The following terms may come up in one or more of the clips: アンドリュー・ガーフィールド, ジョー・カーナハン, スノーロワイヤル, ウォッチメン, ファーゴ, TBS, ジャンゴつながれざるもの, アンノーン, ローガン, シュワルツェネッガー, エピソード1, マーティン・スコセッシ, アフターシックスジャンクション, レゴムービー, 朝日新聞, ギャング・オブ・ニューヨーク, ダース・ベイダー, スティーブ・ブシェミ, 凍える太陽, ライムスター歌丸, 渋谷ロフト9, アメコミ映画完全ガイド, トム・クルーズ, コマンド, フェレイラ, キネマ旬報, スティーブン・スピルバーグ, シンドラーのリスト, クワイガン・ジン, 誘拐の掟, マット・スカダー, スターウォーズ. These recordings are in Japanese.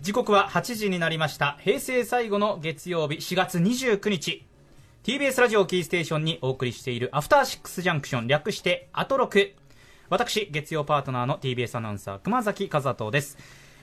時刻は8時になりました。平成最後の月曜日4月29日 TBS ラジオキーステーションにお送りしているアフターシックスジャンクション、略してアトロク。私月曜パートナーの TBS アナウンサー熊崎和人です。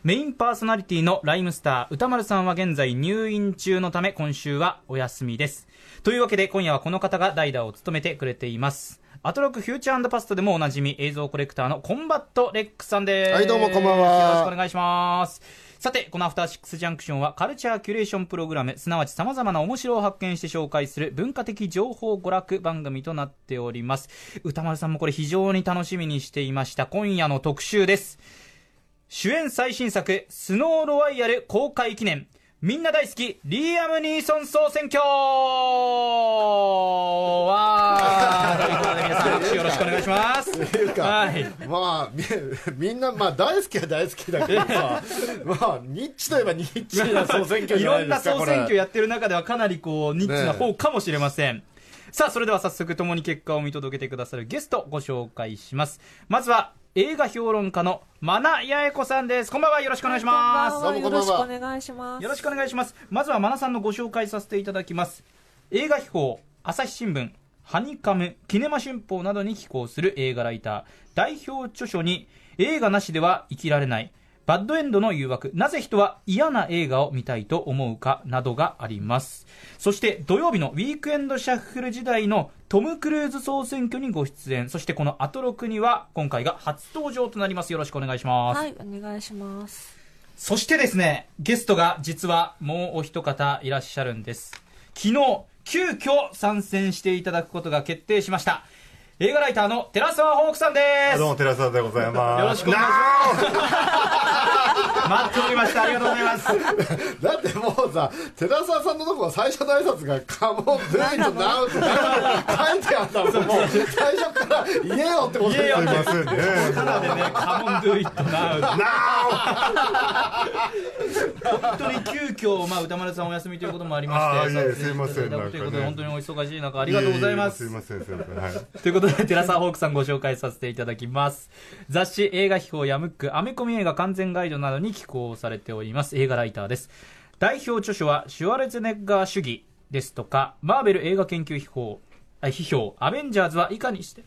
メインパーソナリティのライムスター歌丸さんは現在入院中のため今週はお休みです。というわけで今夜はこの方が代打を務めてくれています。アトロックフューチャー&パストでもおなじみ映像コレクターのコンバットレックさんです。はい、どうもこんばんは。よろしくお願いします。さて、このアフターシックスジャンクションはカルチャーキュレーションプログラム、すなわち様々な面白を発見して紹介する文化的情報娯楽番組となっております。歌丸さんもこれ非常に楽しみにしていました今夜の特集です。主演最新作スノーロワイヤル公開記念、みんな大好きリアム・ニーソン総選挙。わーということで皆さん拍手よろしくお願いします。はい、まあみんな、まあ、大好きは大好きだけどさまあニッチといえばニッチな総選挙じゃないですか。いろんな総選挙やってる中ではかなりこうニッチな方かもしれません、ね。さあそれでは早速共に結果を見届けてくださるゲストをご紹介します。まずは映画評論家の真名八重子さんです。こんばんは、よろしくお願いします。はい、こんばんは。よろしくお願いします。よろしくお願いします。まずは真名さんのご紹介させていただきます。映画秘宝、朝日新聞、ハニカム、キネマ旬報などに寄稿する映画ライター。代表著書に映画なしでは生きられない、バッドエンドの誘惑、なぜ人は嫌な映画を見たいと思うかなどがあります。そして土曜日のウィークエンドシャッフル時代のトム・クルーズ総選挙にご出演。そしてこのアトロクには今回が初登場となります。よろしくお願いします。はい、お願いします。そしてですね、ゲストが実はもうお一方いらっしゃるんです。昨日急遽参戦していただくことが決定しました。映画ライターの寺澤ホークさんです。どうも寺澤でございます。よろしくお願いします待っておりました。ありがとうございますだってもうさ、寺澤さんのとこは最初の挨拶がカモンブレイトナウって書いてあったもん。もう最初から言えよってことですよね。言えよってことですよね。カモンブレイトナウ本当に急遽、まあ、歌丸さんお休みということもありまして、いやいやすいません、なんかね、本当にお忙しい中ありがとうございます。いやいやすいません、はい、ということで寺澤ホークさんご紹介させていただきます。雑誌映画秘宝やムック、アメコミ映画完全ガイドなどに寄稿されております。映画ライターです。代表著書はシュワルツェネッガー主義ですとか、マーベル映画研究批評、アベンジャーズはいかにして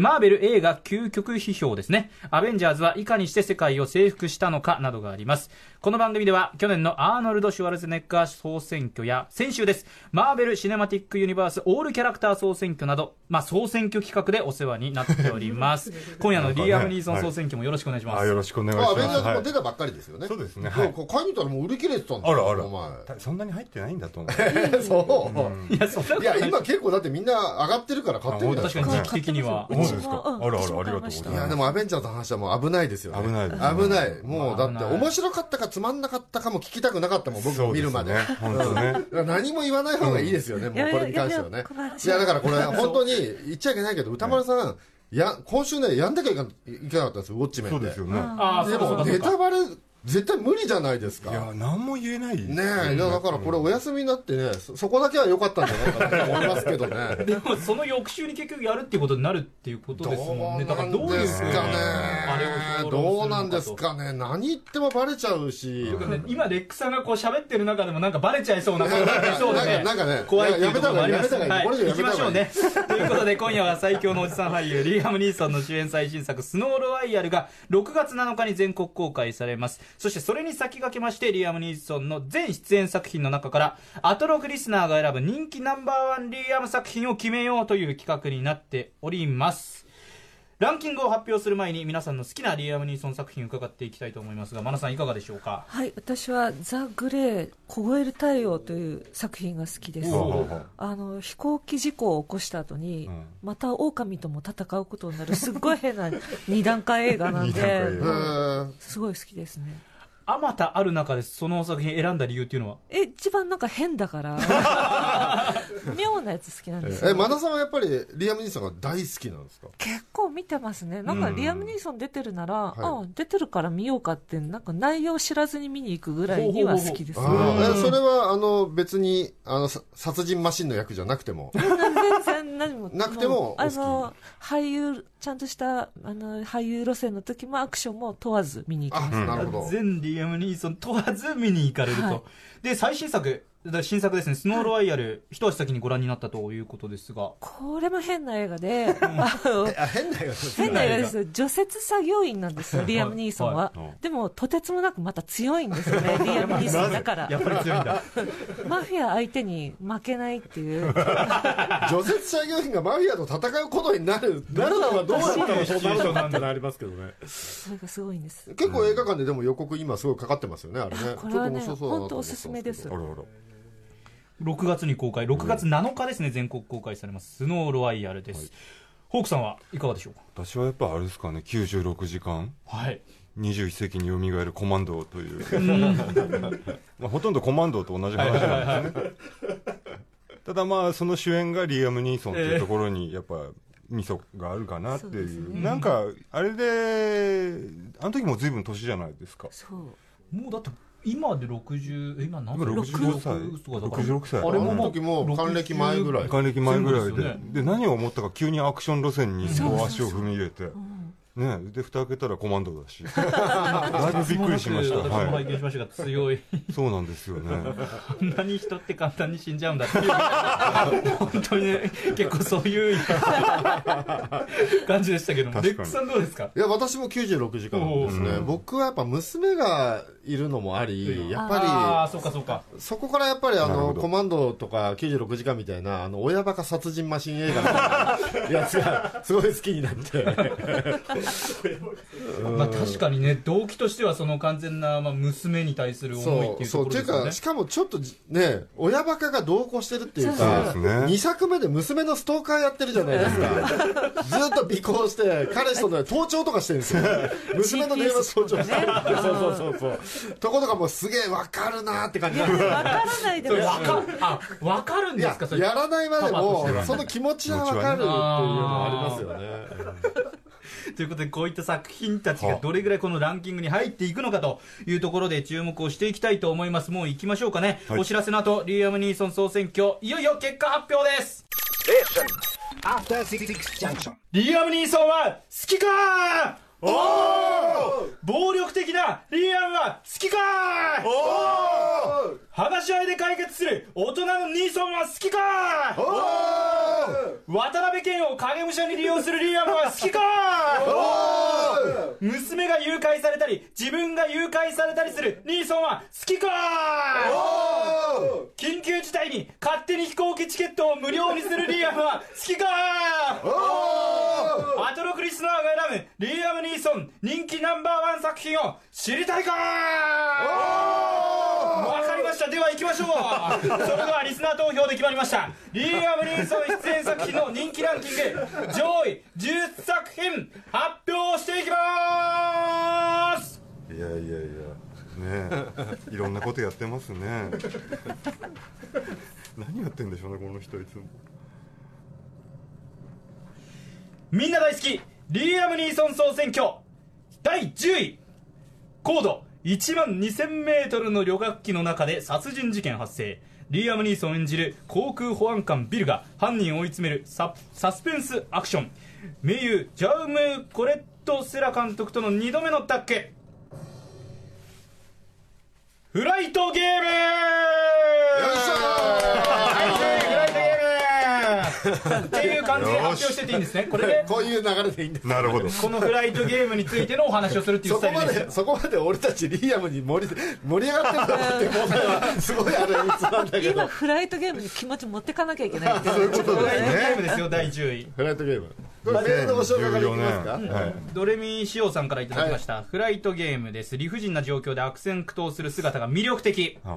マーベル映画究極批評ですね、アベンジャーズはいかにして世界を征服したのかなどがあります。この番組では去年のアーノルド・シュワルツェネッガー総選挙や、先週です、マーベル・シネマティック・ユニバースオールキャラクター総選挙など、まあ、総選挙企画でお世話になっております今夜のリアム・ニーソン総選挙もよろしくお願いします。はい、よろしくお願いします。アベンジャーズも出たばっかりですよね。そうですね。はい、買いに行ったらもう売り切れてたんだよ。あらあら、そんなに入ってないんだと思うそう、うん、いや今結構だってみんな上がってるから買ってるんだよ。確かに時期的にはそうですか。あらあら、ありがとうございます。いやでもアベンジャーズの話はもう危ないですよね。危ない。もうだって面白かったかつまんなかったかも聞きたくなかったもん、僕も見るまで。本当ね。何も言わない方がいいですよね、もうこれに関してはね。いやだからこれ本当に言っちゃいけないけど、歌丸さん、今週ねやんなきゃいけなかったんですよ、ウォッチメンで。そうですよね。でもネタバレ絶対無理じゃないですか。いや何も言えないねえ。だからこれお休みになってね、そこだけは良かったんじゃないかなと思いますけどねでもその翌週に結局やるっていうことになるっていうことですもんね。だからどうですかね、どうなんですかね。何言ってもバレちゃうし、今レックさんがこう喋ってる中でもなんかバレちゃいそうな感じがありそうでね、なんかね、怖いっていうところもあります。はい、行きましょうねということで今夜は最強のおじさん俳優リーアム・ニーソンの主演最新作スノーロワイヤルが6月7日に全国公開されます。そしてそれに先駆けまして、リアム・ニーソンの全出演作品の中からアトロクリスナーが選ぶ人気ナンバーワンリアム作品を決めようという企画になっております。ランキングを発表する前に皆さんの好きなリアム・ニーソン作品を伺っていきたいと思いますが、真名さんいかがでしょうか。はい、私はザ・グレー、凍える太陽という作品が好きです。飛行機事故を起こした後に、うん、また狼とも戦うことになるすっごい変な二段階映画なんですごい好きですね。あまたある中でその作品選んだ理由っていうのは、一番なんか変だから妙なやつ好きなんですよ。真名さんはやっぱりリアム・ニーソンが大好きなんですか。結構見てますね。なんかリアム・ニーソン出てるなら、出てるから見ようかって、なんか内容知らずに見に行くぐらいには好きですね。それは別に殺人マシンの役じゃなくても全然何もなくても、俳優ちゃんとした俳優路線の時もアクションも問わず見に行きます、うん、なるほど。全リアム・ニーソン問わず見に行かれると、はい、で最新作新作ですね、スノーロワイヤル、はい、一足先にご覧になったということですが、これも変な映画で、うん、変な映画です。除雪作業員なんですよリアム・ニーソンは、はいはい、でもとてつもなくまた強いんですよねリアム・ニーソンだからやっぱり強いんだマフィア相手に負けないっていう除雪作業員がマフィアと戦うことになるのはどうなったのシチュエーションなんてありますけどねそれがすごいんです。結構映画館ででも予告今すごいかかってますよね、あれね。これはね本当おすすめです。6月に公開、6月7日ですね、全国公開されますスノーロワイヤルです、はい、ホークさんはいかがでしょうか。私はやっぱあれですかね、96時間、はい、21世紀によみがえるコマンドという、まあ、ほとんどコマンドと同じ話なんですね、はいはいはい、ただまあその主演がリアム・ニーソンというところにやっぱ味噌があるかなっていう、ね、なんかあれであの時も随分年じゃないですか。そうもうだって今で60、今何歳？66歳。あれももう、あの時も還暦前ぐらい で何を思ったか急にアクション路線に足を踏み入れて、ね、で蓋開けたらコマンドだしだいぶびっくりしました。私も拝見しましたが強いそうなんですよねこんなに人って簡単に死んじゃうんだっていう本当にね結構そういう感じでしたけども、レックさんどうですか。いや私も96時間ですね、うん、僕はやっぱ娘がいるのもあり、やっぱりあそうかそこからやっぱりコマンドとか96時間みたいな親バカ殺人マシン映画みたいなやつがすごい好きになってまあ確かにね、動機としてはその完全な、まあ、娘に対する思いっていうところですよね。そういうかしかもちょっとね親バカが同行してるっていうか、そうですね、2作目で娘のストーカーやってるじゃないですかずっと尾行して彼氏と盗聴とかしてるんですよ娘の電話盗聴してるそうとことかもすげえ分かるなって感じなんですよ。分からないでも分かるんですか。それやらないまでもその気持ちは分かるっていうのもありますよねということで、こういった作品たちがどれぐらいこのランキングに入っていくのかというところで注目をしていきたいと思います。もういきましょうかね、はい、お知らせの後リアム・ニーソン総選挙いよいよ結果発表です。アフターシックスジャンクション、リアム・ニーソンは好きかーおー、暴力的なリアムは好きかーおー、話し合いで解決する大人のニーソンは好きかーおー、渡辺謙を影武者に利用するリアムは好きかーおー、娘が誘拐されたり自分が誘拐されたりするニーソンは好きかーおー、緊急事態に勝手に飛行機チケットを無料にするリアムは好きかーおー、アトロクリスナーが選ぶリアム・ニーソン人気ナンバーワン作品を知りたいかー。わかりました、では行きましょうそれではリスナー投票で決まりました、リアム・ニーソン出演作品の人気ランキング上位10作品発表していきます。いやいやいやねえいろんなことやってますね何やってんでしょうねこの人いつも。みんな大好きリアム・ニーソン総選挙第10位、高度1万2000メートルの旅客機の中で殺人事件発生、リアム・ニーソン演じる航空保安官ビルが犯人を追い詰める サスペンスアクション、名優ジャウム・コレット・セラ監督との2度目のタッグ、フライトゲームっていう感じで発表してていいんですねこれでこういう流れでいいんです。なるほど、このフライトゲームについてのお話をするっていうスタイルです。そこまで俺たちリアムに盛り上がってるなって問題はすごいあるんだけど今フライトゲームに気持ち持ってかなきゃいけないっていうことで、ね、フライトゲームですよ第10位。フライトゲームこれメールのご紹介ができますか、はい、ドレミシオさんからいただきました、はい、フライトゲームです。理不尽な状況で悪戦苦闘する姿が魅力的、はい、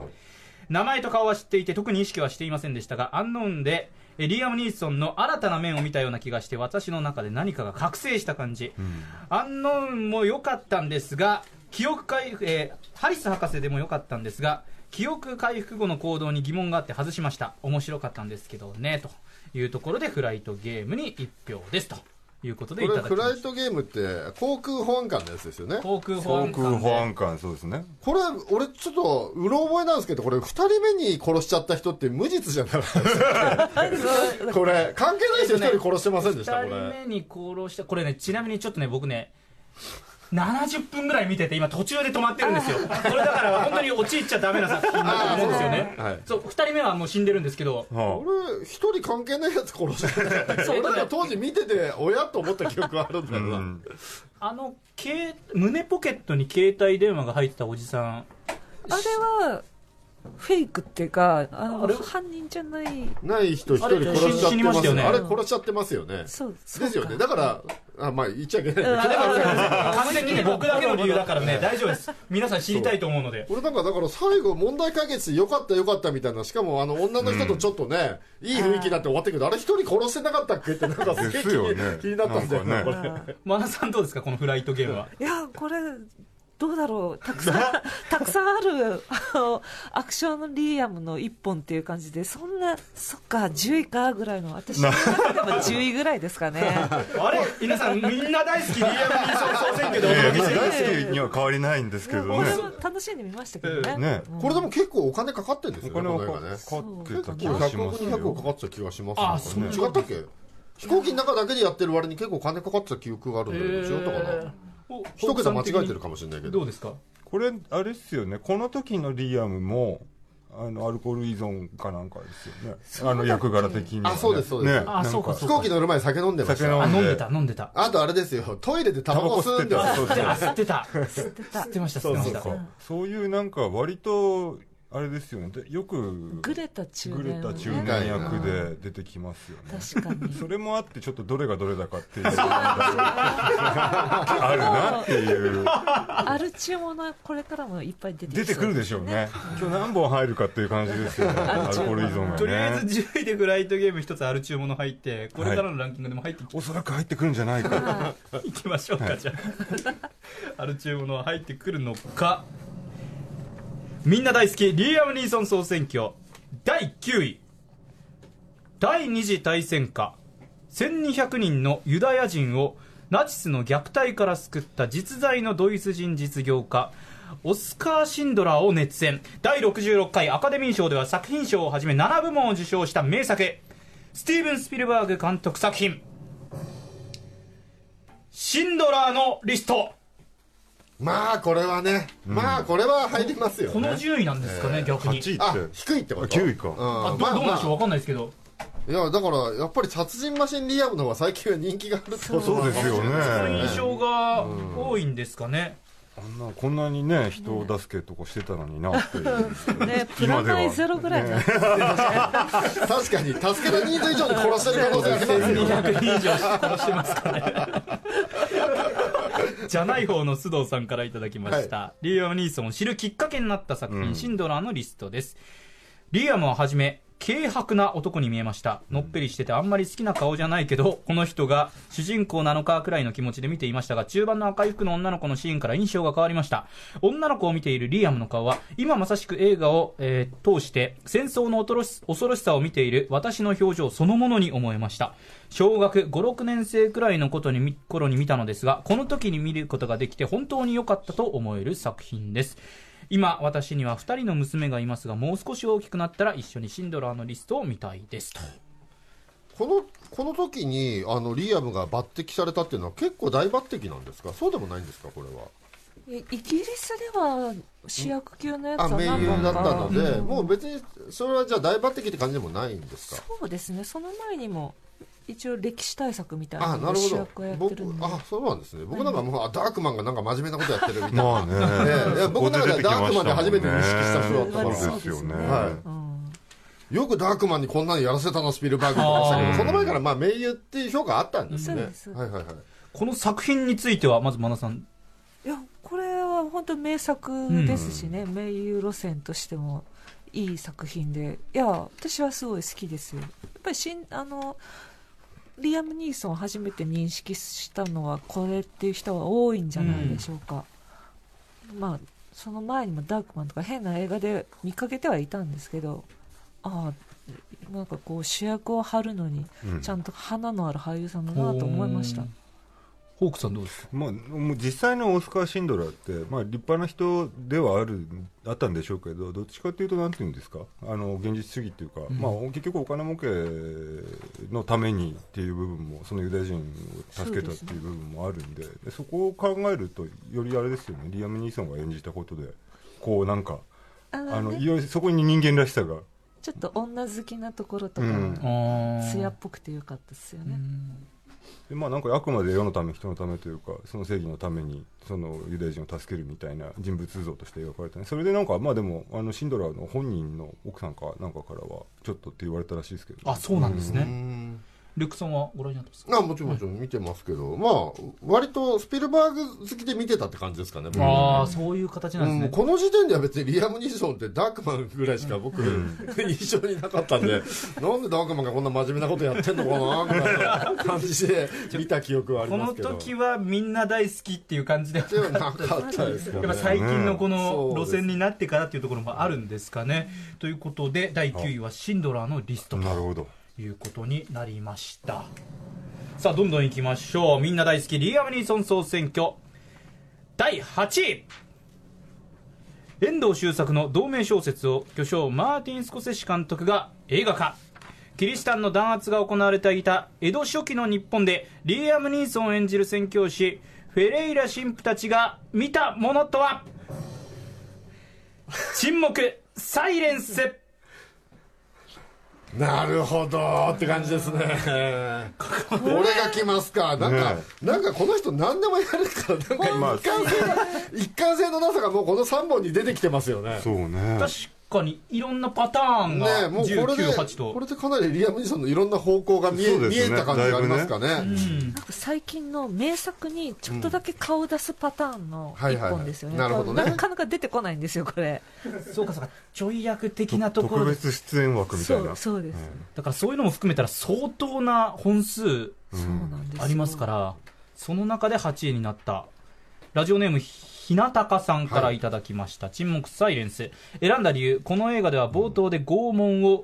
名前と顔は知っていて特に意識はしていませんでしたが、アンノーンでリアム・ニーソンの新たな面を見たような気がして私の中で何かが覚醒した感じ、うん、アンノーンも良かったんですが記憶回復、ハリス博士でも良かったんですが記憶回復後の行動に疑問があって外しました。面白かったんですけどねというところでフライトゲームに1票ですということでいただきます。これフライトゲームって航空保安官のやつですよね。航空保安官そうですね。これ俺ちょっとうろ覚えなんですけど、これ2人目に殺しちゃった人って無実じゃなかったですかこれ関係ない人1人殺してませんでした。2人目に殺したこれね、ちなみにちょっとね僕ね70分ぐらい見てて今途中で止まってるんですよ。これだから本当に陥っちゃダメな作品だと思うんですよね。そう、2人目はもう死んでるんですけど、俺一人関係ないやつ殺してそれだから当時見てて親と思った記憶があるんだけど、あの胸ポケットに携帯電話が入ってたおじさん、あれはフェイクっていうか、犯人じゃない人一人殺しちゃってますよね。あれ殺しちゃってますよね。そうですよね。だからまあ言っちゃいけない完全にね僕だけの理由だからね大丈夫です。皆さん知りたいと思うので。俺なんかだから最後問題解決よかったよかったみたいな、しかも女の人とちょっとねいい雰囲気になって終わってくる。あれ一人殺してなかったっけってなんかすげえ気になったんだよね。真田さんどうですかこのフライトゲームは。いやこれどうだろう、たくさんあるアクションリアムの一本っていう感じで、そんなそっか10位かぐらいの、私の中でも10位ぐらいですかねあれ皆さんみんな大好きリアム民総総選挙でお届けしてるんですけど、大好きには変わりないんですけどね。俺も楽しんでみましたけどね。これでも結構お金かかってるんですよね。お金はかかってた気がしますよ。100億200億かかってた気がしますね。違ったっけ。飛行機の中だけでやってる割に結構金かかってた記憶があるんだけど違ったかな。一桁間違えてるかもしれないけど、どうですかこれ。あれですよね、この時のリアムもアルコール依存かなんかですよね、役柄的に。あ、そうですそうです。飛行機乗る前酒飲んでました。飲んでた。あとあれですよ、トイレでタバコ吸うんで吸ってました。そういうなんか割とあれですよね、よくグレタ中年役で出てきますよね。確かにそれもあってちょっとどれがどれだかっていうあるなっていうアル中もな、これからもいっぱい出てくるでしょうね今日何本入るかっていう感じですよねアルコール依存がね。とりあえず10位でフライトゲーム一つアル中もの入って、これからのランキングでも入ってきて、おそらく入ってくるんじゃないかいきましょうか。じゃあアル中もの入ってくるのか。みんな大好きリアム・ニーソン総選挙第9位、第二次大戦下1200人のユダヤ人をナチスの虐待から救った実在のドイツ人実業家オスカー・シンドラーを熱演。第66回アカデミー賞では作品賞をはじめ7部門を受賞した名作、スティーブン・スピルバーグ監督作品シンドラーのリスト。まあこれはね、まあこれは入りますよね。この順位なんですかね、逆に。あ、低いってこと。9位か。どうなんでしょう、わかんないですけど。いやだからやっぱり殺人マシンリアムの方が最近は人気がある。そうですよね。印象が多いんですかね。こんなにね人を助けとかしてたのになってプラマイゼロぐらいになって確かに助けた人数以上に殺してる可能性がありますよ。200人以上殺してますからねじゃない方の須藤さんからいただきました、はい、リアム・ニーソンを知るきっかけになった作品、シンドラーのリストです。リアムははじめ軽薄な男に見えました。のっぺりしててあんまり好きな顔じゃないけど、この人が主人公なのかくらいの気持ちで見ていましたが、中盤の赤い服の女の子のシーンから印象が変わりました。女の子を見ているリアムの顔は今まさしく映画を、通して戦争の恐ろしさを見ている私の表情そのものに思えました。小学 5,6 年生くらいの頃に見たのですが、この時に見ることができて本当に良かったと思える作品です。今私には2人の娘がいますが、もう少し大きくなったら一緒にシンドラーのリストを見たいですと。この時にリアムが抜擢されたっていうのは結構大抜擢なんですか、そうでもないんですか。これはイギリスでは主役級のやつは名優だったので、もう別にそれはじゃあ大抜擢って感じでもないんですか。そうですね、その前にも一応歴史大作みたいなのを主役をやってるんで。あ、そうなんですね。僕なんかもうダークマンがなんか真面目なことやってるみたいな僕なんかダークマンで初めて認識した人だったからそうですよね。よくダークマンにこんなのやらせたのスピルバーグとかしたけど、その前からまあ名優っていう評価あったんですね。この作品についてはまず真田さん。いやこれは本当名作ですしね、名優路線としてもいい作品で、いや私はすごい好きですよ。やっぱりリアム・ニーソンを初めて認識したのはこれっていう人は多いんじゃないでしょうか、まあその前にもダークマンとか変な映画で見かけてはいたんですけど、ああなんかこう主役を張るのにちゃんと花のある俳優さんだなと思いました、うん、ホークさんどうですか。まあ、もう実際のオスカー・シンドラーって、まあ、立派な人ではあったんでしょうけど、どっちかというとなんていうんですか、現実主義というか、うんまあ、結局お金儲けのためにっていう部分も、そのユダヤ人を助けたっていう部分もあるんで、でそこを考えるとよりあれですよね、リアム・ニーソンが演じたことでこうなんかいろいろそこに人間らしさがちょっと女好きなところとか艶っぽくてよかったですよね、うんでまあ、なんかあくまで世のため人のためというかその正義のためにそのユダヤ人を助けるみたいな人物像として描かれたね。それでなんかまあでもシンドラーの本人の奥さんかなんかからはちょっとって言われたらしいですけど、ね、あそうなんですね、うんルクさんはご覧になってますか。あもちろん見てますけど、まあ割とスピルバーグ好きで見てたって感じですかね。ああそういう形なんですね、うん、この時点では別にリアム・ニーソンってダークマンぐらいしか僕、うん、印象になかったんでなんでダークマンがこんな真面目なことやってんのかなみたいな感じで見た記憶はありますけどこの時はみんな大好きっていう感じではなかったですかね。やっぱ最近のこの路線になってからっていうところもあるんですかね、うん、ということで第9位はシンドラーのリスト。なるほどいうことになりました。さあどんどんいきましょう。みんな大好きリアム・ニーソン総選挙第8位、遠藤周作の同名小説を巨匠マーティン・スコセッシ監督が映画化。キリシタンの弾圧が行われていた江戸初期の日本でリアム・ニーソンを演じる宣教師フェレイラ神父たちが見たものとは沈黙サイレンス。なるほどって感じですね。俺が来ますか。なんかこの人何でもやるからなんか一貫性のなさがもうこの3本に出てきてますよね。そうね確かにいろんなパターンが、ね、もう19、8とこれでかなりリアム・ニーソンのいろんな方向が見えた感じがありますかね、うん、なんか最近の名作にちょっとだけ顔を出すパターンの一本ですよね。なかなか出てこないんですよこれそうかそうかちょい役的なところで特別出演枠みたいなそうです、うん、だからそういうのも含めたら相当な本数ありますから、うん、その中で8位になったラジオネームひなたかさんからいただきました、はい、沈黙サイレンス選んだ理由。この映画では冒頭で拷問を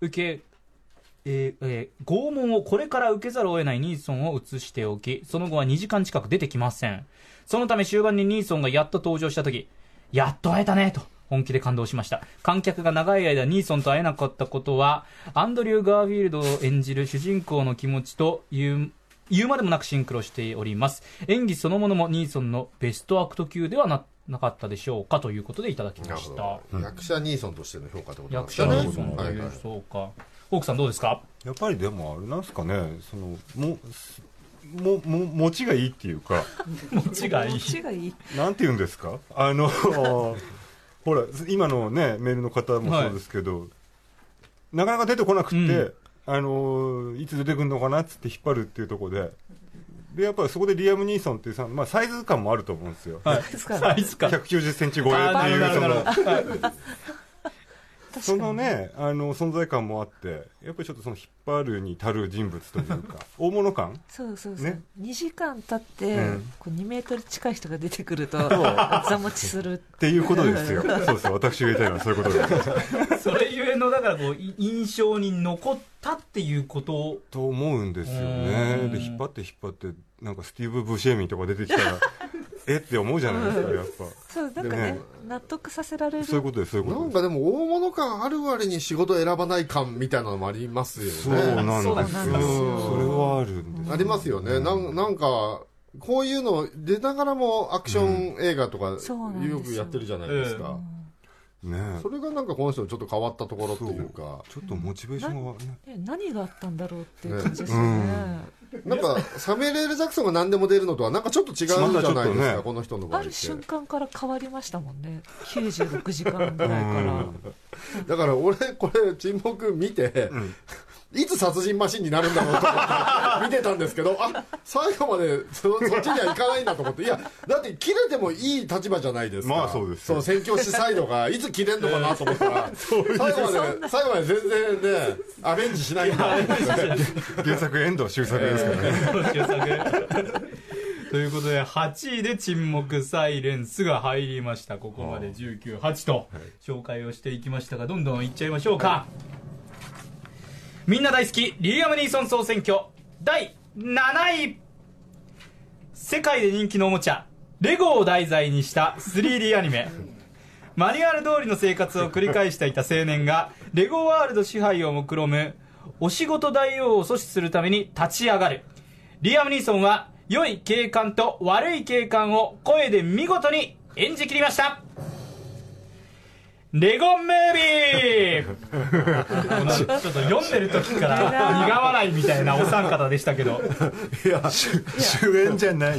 受け、拷問をこれから受けざるを得ないニーソンを映しておきその後は2時間近く出てきません。そのため終盤にニーソンがやっと登場した時やっと会えたねと本気で感動しました。観客が長い間ニーソンと会えなかったことはアンドリュー・ガーフィールドを演じる主人公の気持ちという言うまでもなくシンクロしております。演技そのものもニーソンのベストアクト級ではなかったでしょうかということでいただきました。役者ニーソンとしての評価ってことなんですかね。役者ニーソンという、はい、そうか。ホークさんどうですか。やっぱりでもあれなんですかねその持ちがいいっていうか持ちがいいなんて言うんですかほら今のねメールの方もそうですけど、はい、なかなか出てこなくて、うんいつ出てくるのかなっつって引っ張るっていうところでやっぱりそこでリアム・ニーソンっていうさ、まあ、サイズ感もあると思うんですよ、はい、190センチ超えっていうそのね存在感もあってやっぱりちょっとその引っ張るに足る人物というか大物感そう、ね、2時間経って、うん、こう2メートル近い人が出てくると座持ちするっていうことですよそうそう私が言いたいのはそういうことですそれゆえのだからこう印象に残ったっていうことと思うんですよね。で引っ張ってなんかスティーブ・ブシェミとか出てきたらって思うじゃないですかやっぱそうなんかね納得させられるそういうことですそういうことです。なんかでも大物感ある割に仕事選ばない感みたいなのもありますよね。そうなんですよそれはあるんです、ね、ありますよね、うん、なんかこういうの出ながらもアクション映画とかよくやってるじゃないですか、うん、それがなんかこの人のちょっと変わったところっていうかちょっとモチベーションが、ね、何があったんだろうっていう感じですよね、うんなんかサメレール・ジャクソンが何でも出るのとはなんかちょっと違うじゃないですか、ね、この人の場合ってある瞬間から変わりましたもんね96時間ぐらいからだから俺これ沈黙見て、うん、いつ殺人マシンになるんだろうと思って見てたんですけどあ最後まで そっちにはいかないんだと思っていやだって切れてもいい立場じゃないですか。まあそうですよ。その宣教師サイドがいつ切れんのかなと思ったら最後まで全然ねアレンジしないんだ原作遠藤周作ですからねということで8位で沈黙サイレンスが入りました。ここまで19、8と紹介をしていきましたがどんどんいっちゃいましょうか、はいみんな大好きリリアム・ニーソン総選挙第7位。世界で人気のおもちゃレゴを題材にした 3D アニメ。マニュアル通りの生活を繰り返していた青年がレゴワールド支配を目論むお仕事大王を阻止するために立ち上がる。リアム・ニーソンは良い警官と悪い警官を声で見事に演じ切りました。レゴメービーちょっと読んでる時から苦笑いみたいなお三方でしたけど、いや主演じゃない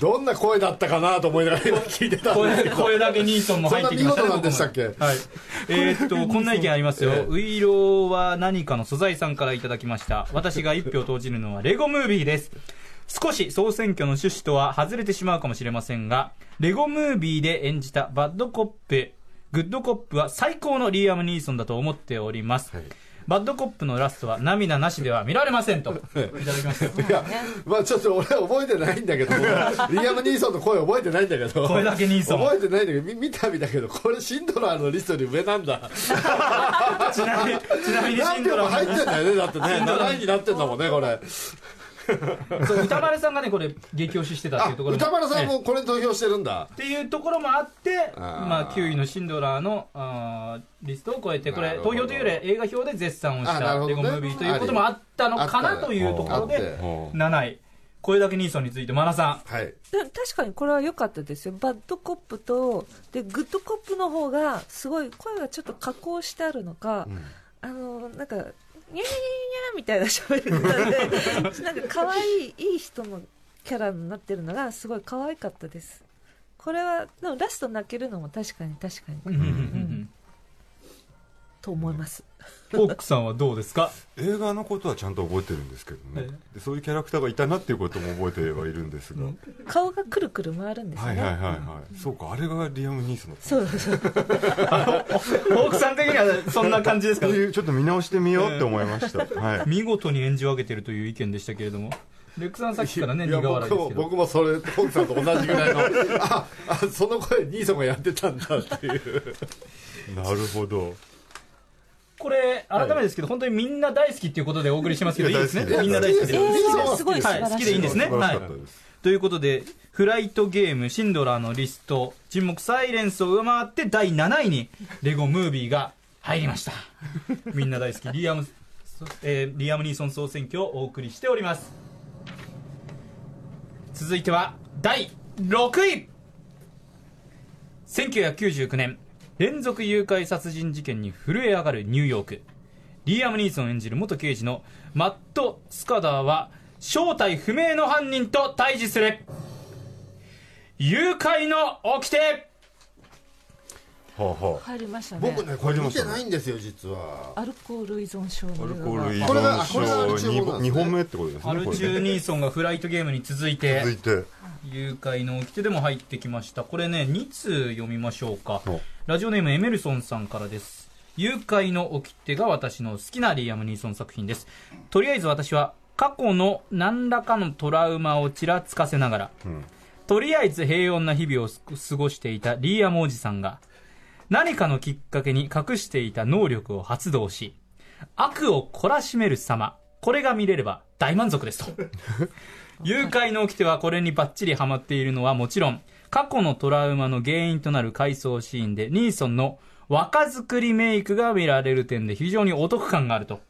どんな声だったかなと思いながら今聞いてたんですけど、声だけニーソンも入ってきましたね。そんな見事なんでしたっけ。はい、こんな意見ありますよ。ウイローは何かの素材さんからいただきました。私が一票投じるのはレゴムービーです。少し総選挙の趣旨とは外れてしまうかもしれませんが、レゴムービーで演じたバッドコップ、グッドコップは最高のリアム・ニーソンだと思っております、はい、バッドコップのラストは涙なしでは見られませんといただきましたいや、まあ、ちょっと俺は覚えてないんだけどリアム・ニーソンの声覚えてないんだけど、声だけニーソン覚えてないんだけど見た目だけど、これシンドラーのリストより上なんだちなみにシンドラー何でも入ってんだよね。だってね7位になってんだもんねこれ歌丸さんがねこれ激推ししてたっていうところも、歌丸さんもこれ投票してるんだっていうところもあって、まあ9位のシンドラーのリストを超えて、これ投票というより映画表で絶賛をしたレゴムービーということもあったのかなというところで7位。これだけニーソンについてマナさん、はい、確かにこれは良かったですよ。バッドコップとでグッドコップの方がすごい声がちょっと加工してあるのか、なんかニャニャニャニャみたいな喋り方でなんか可愛いいい人のキャラになってるのがすごい可愛かったです。これはでもラスト泣けるのも確かに、と思います。ポークさんはどうですか。映画のことはちゃんと覚えてるんですけどね、でそういうキャラクターがいたなっていうことも覚えてはいるんですが、顔がくるくる回るんですね。そうか、あれがリアム・ニーソンだった。そうポークさん的にはそんな感じですか、ね、ちょっと見直してみようって思いました、見事に演じ分けてるという意見でしたけれども、レックさんさっきからね苦笑いですけど、僕もそれポークさんと同じぐらいのその声ニーソンがやってたんだっていうなるほど。これ改めてですけど、本当にみんな大好きっていうことでお送りしますけど、いいですね。みんな大好きで好きでいいんですね。ということでフライトゲーム、シンドラーのリスト、沈黙サイレンスを上回って第7位にレゴムービーが入りましたみんな大好きリアム・ニーソン総選挙をお送りしております。続いては第6位。1999年連続誘拐殺人事件に震え上がるニューヨーク。リアム・ニーソン演じる元刑事のマット・スカダーは正体不明の犯人と対峙する。誘拐の掟。入りましたね。僕ねこれ見てないんですよ実は。アルコール依存症の映画が、これが2本目ってことですね。アル中ニーソンがフライトゲームに続いて誘拐の掟でも入ってきました。これね2通読みましょうか。ラジオネームエメルソンさんからです。誘拐の掟が私の好きなリアム・ニーソン作品です。とりあえず私は過去の何らかのトラウマをちらつかせながら、とりあえず平穏な日々を過ごしていたリアムおじさんが何かのきっかけに隠していた能力を発動し、悪を懲らしめる様、これが見れれば大満足ですと誘拐の掟はこれにバッチリハマっているのはもちろん、過去のトラウマの原因となる回想シーンでニーソンの若作りメイクが見られる点で非常にお得感があると。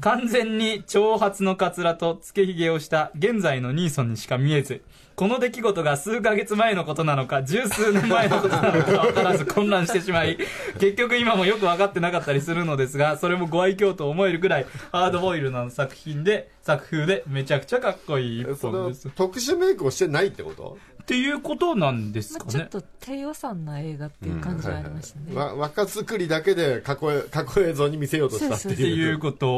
完全に長髪のカツラとつけひげをした現在のニーソンにしか見えず、この出来事が数ヶ月前のことなのか十数年前のことなのか分からず混乱してしまい、結局今もよく分かってなかったりするのですが、それもご愛嬌と思えるくらいハードボイルな作風でめちゃくちゃかっこいい一本です。特殊メイクをしてないってことっていうことなんですかね。ちょっと低予算な映画っていう感じがありましたね。若作りだけで過去映像に見せようとしたっていうこと。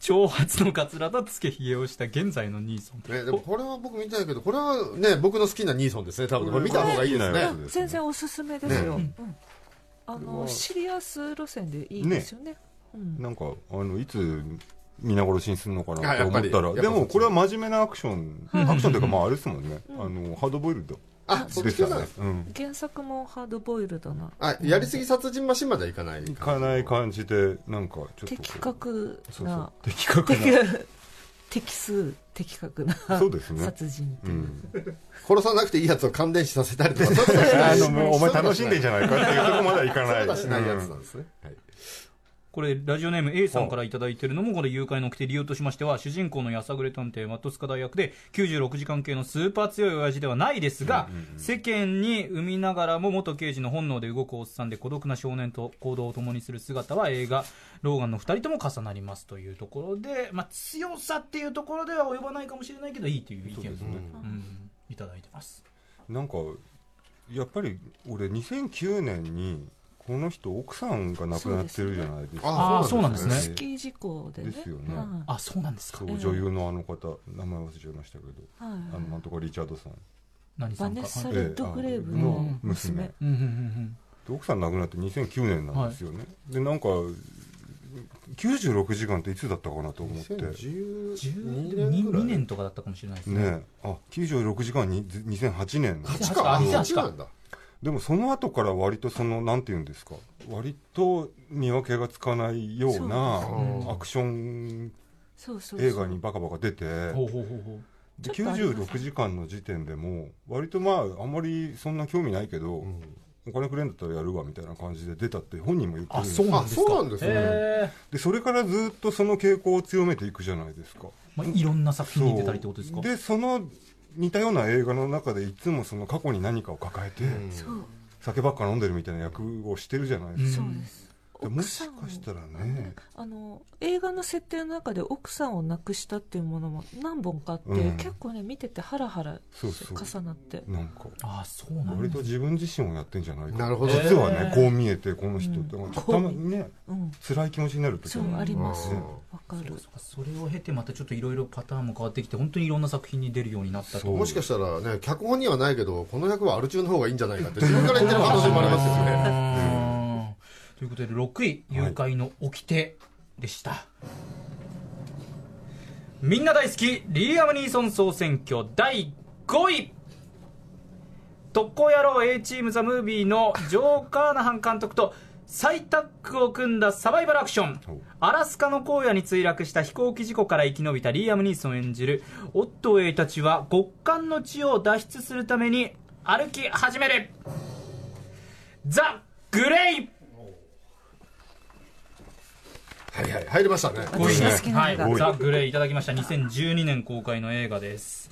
長髪のカツラとつけひげをした現在のニーソン、でもこれは僕見たいけど、これはね僕の好きなニーソンですね。多分見た方がいいですね。全然おすすめですよ。シリアス路線でいいですよね。なんかいつ皆殺しにするのかなと思ったら、でもこれは真面目なアクションというか、まああれですもんね、ハードボイルドあ、そっちなんです、うん、原作もハードボイルドな、あ、やりすぎ殺人マシンまではいかない、いかない感じで、なんかちょっと的確な、的確な的数的確な、そうです、ね、殺人っていう、うん、殺さなくていいやつを感電死させたりとかお前楽しんでんじゃないかっていうとこまではいかない、そうだしないやつなんですね、うん、はい。これラジオネーム A さんからいただいているのもこの誘拐の起きて、理由としましては、主人公のやさぐれ探偵マット・スカダイ役で96時間系のスーパー強い親父ではないですが、世間に生みながらも元刑事の本能で動くおっさんで、孤独な少年と行動を共にする姿は映画ローガンの2人とも重なりますというところで、まあ、強さっていうところでは及ばないかもしれないけどいいという意見を、ね、うん、いただいてます。なんかやっぱり俺2009年にこの人奥さんが亡くなってるじゃないですか。ああ、そうなんですね。スキー事故でね。ですよね。あ、そうなんですか。そう、女優のあの方、名前忘れちゃいましたけど、あのなんとかリチャードさん、何さんか、バネッサ・リッドグレーブの娘。奥さん亡くなって2009年なんですよね。はい、でなんか96時間っていつだったかなと思って、2012年とかだったかもしれないですね。ね、あ、96時間に2008年。8か、8なんだ。でもその後から割とそのなんていうんですか、割と見分けがつかないようなアクション映画にバカバカ出て、で96時間の時点でも割とまああんまりそんな興味ないけど、お金くれんだったらやるわみたいな感じで出たって本人も言ってるんです。そうなんですね。でそれからずっとその傾向を強めていくじゃないですか。まあいろんな作品に出たりってことですか。でその似たような映画の中でいつもその過去に何かを抱えて、うん、酒ばっか飲んでるみたいな役をしてるじゃないですか、うん、そうです。もしかしたらね、あの映画の設定の中で奥さんを亡くしたっていうものも何本かあって、うん、結構ね見ててハラハラ重なって、なんかあ、そうなん、ね、割と自分自身をやってんじゃないか。なるほど。実はねこう見えてこの人って、うん、たまにね、うん、辛い気持ちになる時もあります。わかる。それを経てまたちょっといろいろパターンも変わってきて、本当にいろんな作品に出るようになったと。もしかしたらね、脚本にはないけどこの役はアル中の方がいいんじゃないかって自分から言ってる可能性もありますよね。ということで6位、誘拐の掟でした、はい、みんな大好きリーアム・ニーソン総選挙第5位、特攻野郎 A チームザムービーのジョー・カーナハン監督と再タッグを組んだサバイバルアクション、アラスカの荒野に墜落した飛行機事故から生き延びたリーアム・ニーソン演じるオットウェイたちは極寒の地を脱出するために歩き始める、ザ・グレイ、はいはい、入りましたね。私の好きな映画、はい、ザ・グレイいただきました。2012年公開の映画です。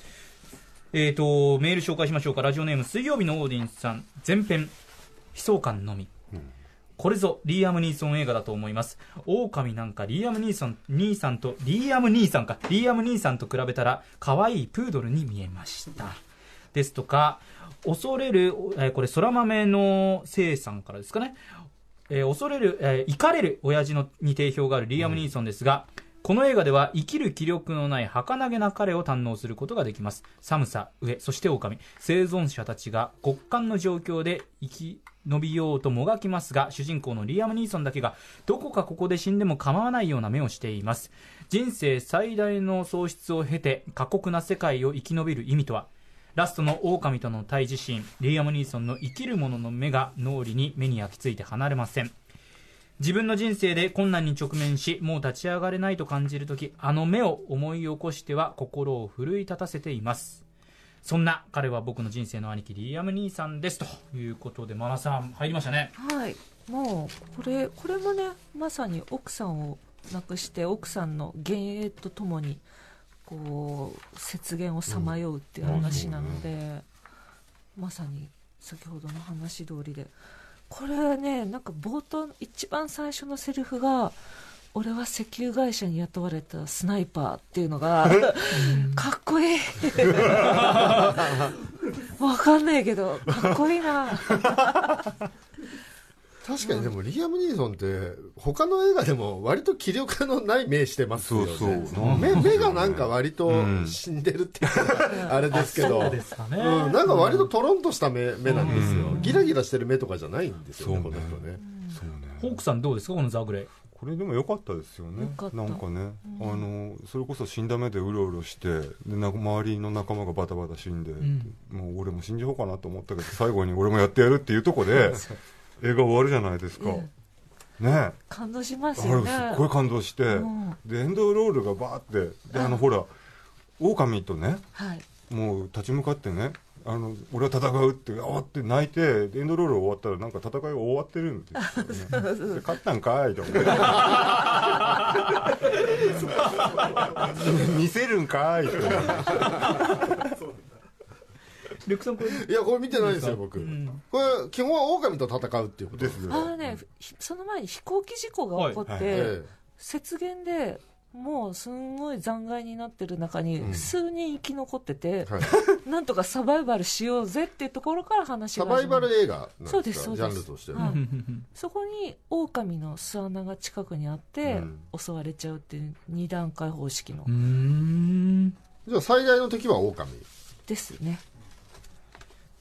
メール紹介しましょうか。ラジオネーム水曜日のオーディエンスさん、前編悲壮感のみ、うん、これぞリーアム・ニーソン映画だと思います。狼なんかリーアム・ニーさんと比べたら可愛いプードルに見えましたですとか、恐れる、これ空豆のせいさんからですかね、恐れる、イカれる親父のに定評があるリーアム・ニーソンですが、この映画では生きる気力のない儚げな彼を堪能することができます。寒さ、飢え、そして狼、生存者たちが極寒の状況で生き延びようともがきますが、主人公のリーアム・ニーソンだけがどこかここで死んでも構わないような目をしています。人生最大の喪失を経て過酷な世界を生き延びる意味とは。ラストの狼との対峙シーン、リーアム・ニーソンの生きる者の目が脳裏に目に焼き付いて離れません。自分の人生で困難に直面し、もう立ち上がれないと感じるとき、あの目を思い起こしては心を奮い立たせています。そんな彼は僕の人生の兄貴リーアム・ニーさんですということで、マナさん入りましたね。はい、もうこれもね、まさに奥さんを亡くして奥さんの幻影とともにこう雪原をさまようっていう話なので、うん、まさに先ほどの話通りで、これはね、なんか冒頭一番最初のセリフが俺は石油会社に雇われたスナイパーっていうのがかっこいいわかんないけどかっこいいな確かに。でもリアム・ニーソンって他の映画でも割と気力のない目してますよね。そう 目がなんか割と死んでるっていうのがあれですけど、なんか割とトロンとした目なんですよ。ギラギラしてる目とかじゃないんですよね、この人ね。そうね。ホークさんどうですか、このザ・グレイ。これでも良かったですよね。なんかね、うん、それこそ死んだ目でうろうろしてで周りの仲間がバタバタ死んで、うん、もう俺も死んじゃおうかなと思ったけど最後に俺もやってやるっていうとこで映画終わるじゃないですか、うんね、感動しますよね。あれすごい感動して、うん、でエンドロールがバーってでほら狼とね、はい、もう立ち向かってね俺は戦うってあって泣いてエンドロール終わったらなんか戦いが終わってるんで、ね、勝ったんかいと思って見せるんかいと思ってリクさんこれいやこれ見てないですよ僕、うん、これ基本は狼と戦うっていうことですね。その前に飛行機事故が起こって、はいはい、雪原でもうすんごい残骸になってる中に数人生き残ってて、うんはい、なんとかサバイバルしようぜっていうところから話が始まる。サバイバル映画なんですか。そうですそうです。ジャンルとして、はい、そこに狼の巣穴が近くにあって、うん、襲われちゃうっていう二段階方式の。うーんじゃあ最大の敵は狼ですね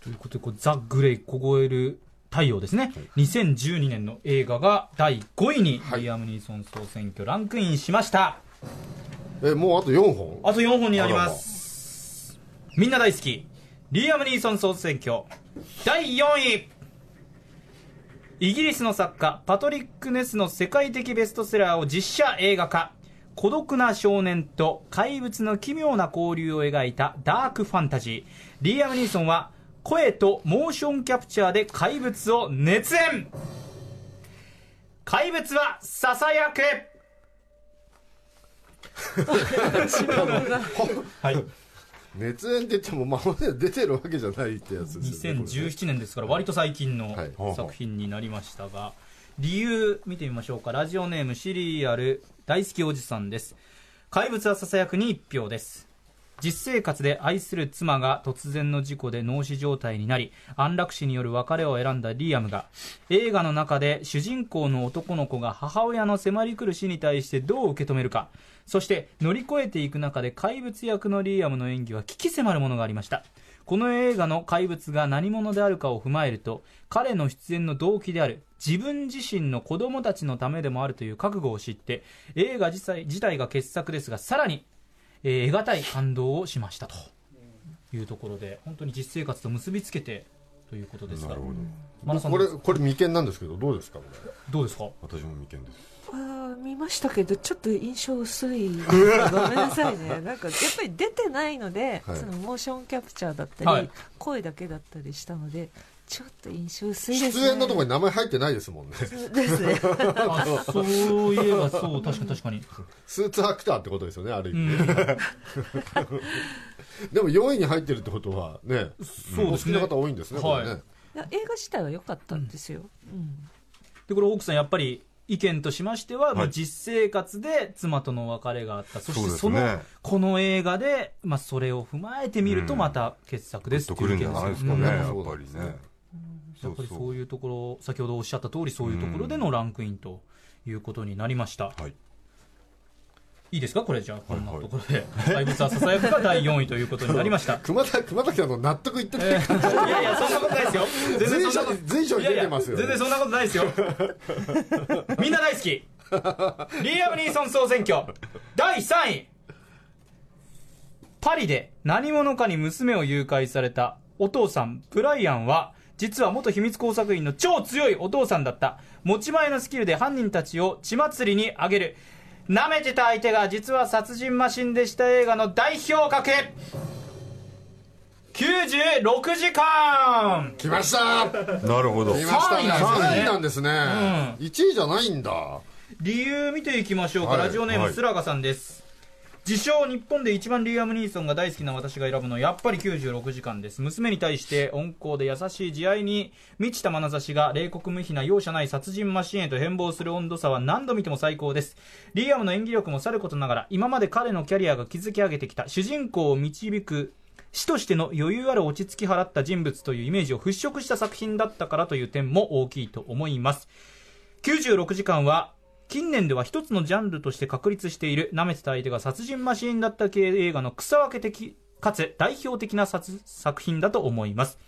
ということで、ザ・グレイ凍える太陽ですね、はい、2012年の映画が第5位にリアム・ニーソン総選挙ランクインしました、はい、もうあと4本あと4本になります。みんな大好きリアム・ニーソン総選挙第4位。イギリスの作家パトリック・ネスの世界的ベストセラーを実写映画化。孤独な少年と怪物の奇妙な交流を描いたダークファンタジー。リアム・ニーソンは声とモーションキャプチャーで怪物を熱演。怪物はささやく、はい、熱演って言ってもまあ出てるわけじゃないってやつですよね。2017年ですから割と最近の作品になりましたが、理由見てみましょうか。ラジオネームシリアル大好きおじさんです。怪物はささやくに1票です。実生活で愛する妻が突然の事故で脳死状態になり安楽死による別れを選んだリアムが、映画の中で主人公の男の子が母親の迫り来る死に対してどう受け止めるか、そして乗り越えていく中で怪物役のリアムの演技は鬼気迫るものがありました。この映画の怪物が何者であるかを踏まえると、彼の出演の動機である自分自身の子供たちのためでもあるという覚悟を知って、映画自体が傑作ですがさらに得難い感動をしましたというところで、本当に実生活と結びつけてということですが、なるほど、これ未見なんですけどどうですか。どうですか。私も未見です。見ましたけどちょっと印象薄いごめんなさいね。なんかやっぱり出てないので、はい、そのモーションキャプチャーだったり、はい、声だけだったりしたのでちょっと印象薄いですね。出演のところに名前入ってないですもんね。ですねそういえばそう、確かにスーツアクターってことですよね、ある意味、うん、でも4位に入ってるってことはね、そうですね、お好きな方多いんですね、はい、これね。いや映画自体は良かったんですよ、うんうん、でこれ奥さんやっぱり意見としましては、はい、実生活で妻との別れがあった。そしてそのそうですね、この映画で、まあ、それを踏まえてみるとまた傑作ですっていう意見ですね、うん、やっぱりね、やっぱりそういうところ、先ほどおっしゃった通りそういうところでのランクインということになりました、はい、いいですかこれ。じゃあこんなところで怪物はささやくが第4位ということになりました熊崎さんの納得いってない、いやいやそんなことないですよ。随所に出てますよ、ね、いやいや全然そんなことないですよみんな大好きリアム・ニーソン総選挙第3位。パリで何者かに娘を誘拐されたお父さんブライアンは実は元秘密工作員の超強いお父さんだった。持ち前のスキルで犯人たちを血祭りにあげる。舐めてた相手が実は殺人マシンでした映画の代表格。96時間。来ました。なるほど、来ました、ね、3位なんですね、うん、1位じゃないんだ。理由見ていきましょうか、はい、ラジオネームスラガさんです、はい、自称日本で一番リアム・ニーソンが大好きな私が選ぶのはやっぱり96時間です。娘に対して温厚で優しい慈愛に満ちた眼差しが冷酷無比な容赦ない殺人マシンへと変貌する温度差は何度見ても最高です。リアムの演技力もさることながら今まで彼のキャリアが築き上げてきた主人公を導く死としての余裕ある落ち着き払った人物というイメージを払拭した作品だったからという点も大きいと思います。96時間は近年では一つのジャンルとして確立している舐めてた相手が殺人マシーンだった系映画の草分け的かつ代表的な作品だと思います。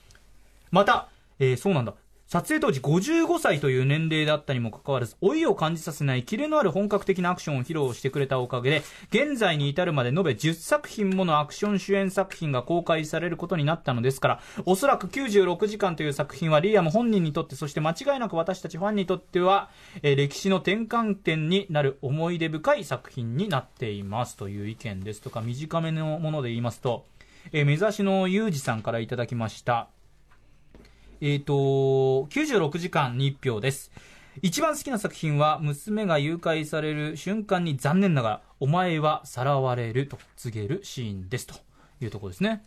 また、そうなんだ撮影当時55歳という年齢だったにもかかわらず、老いを感じさせないキレのある本格的なアクションを披露してくれたおかげで、現在に至るまで延べ10作品ものアクション主演作品が公開されることになったのですから、おそらく96時間という作品はリアム本人にとって、そして間違いなく私たちファンにとっては、歴史の転換点になる思い出深い作品になっていますという意見ですとか、短めのもので言いますと、目指しのゆうじさんからいただきました。96時間に1票です。一番好きな作品は娘が誘拐される瞬間に残念ながらお前はさらわれると告げるシーンですというところですね。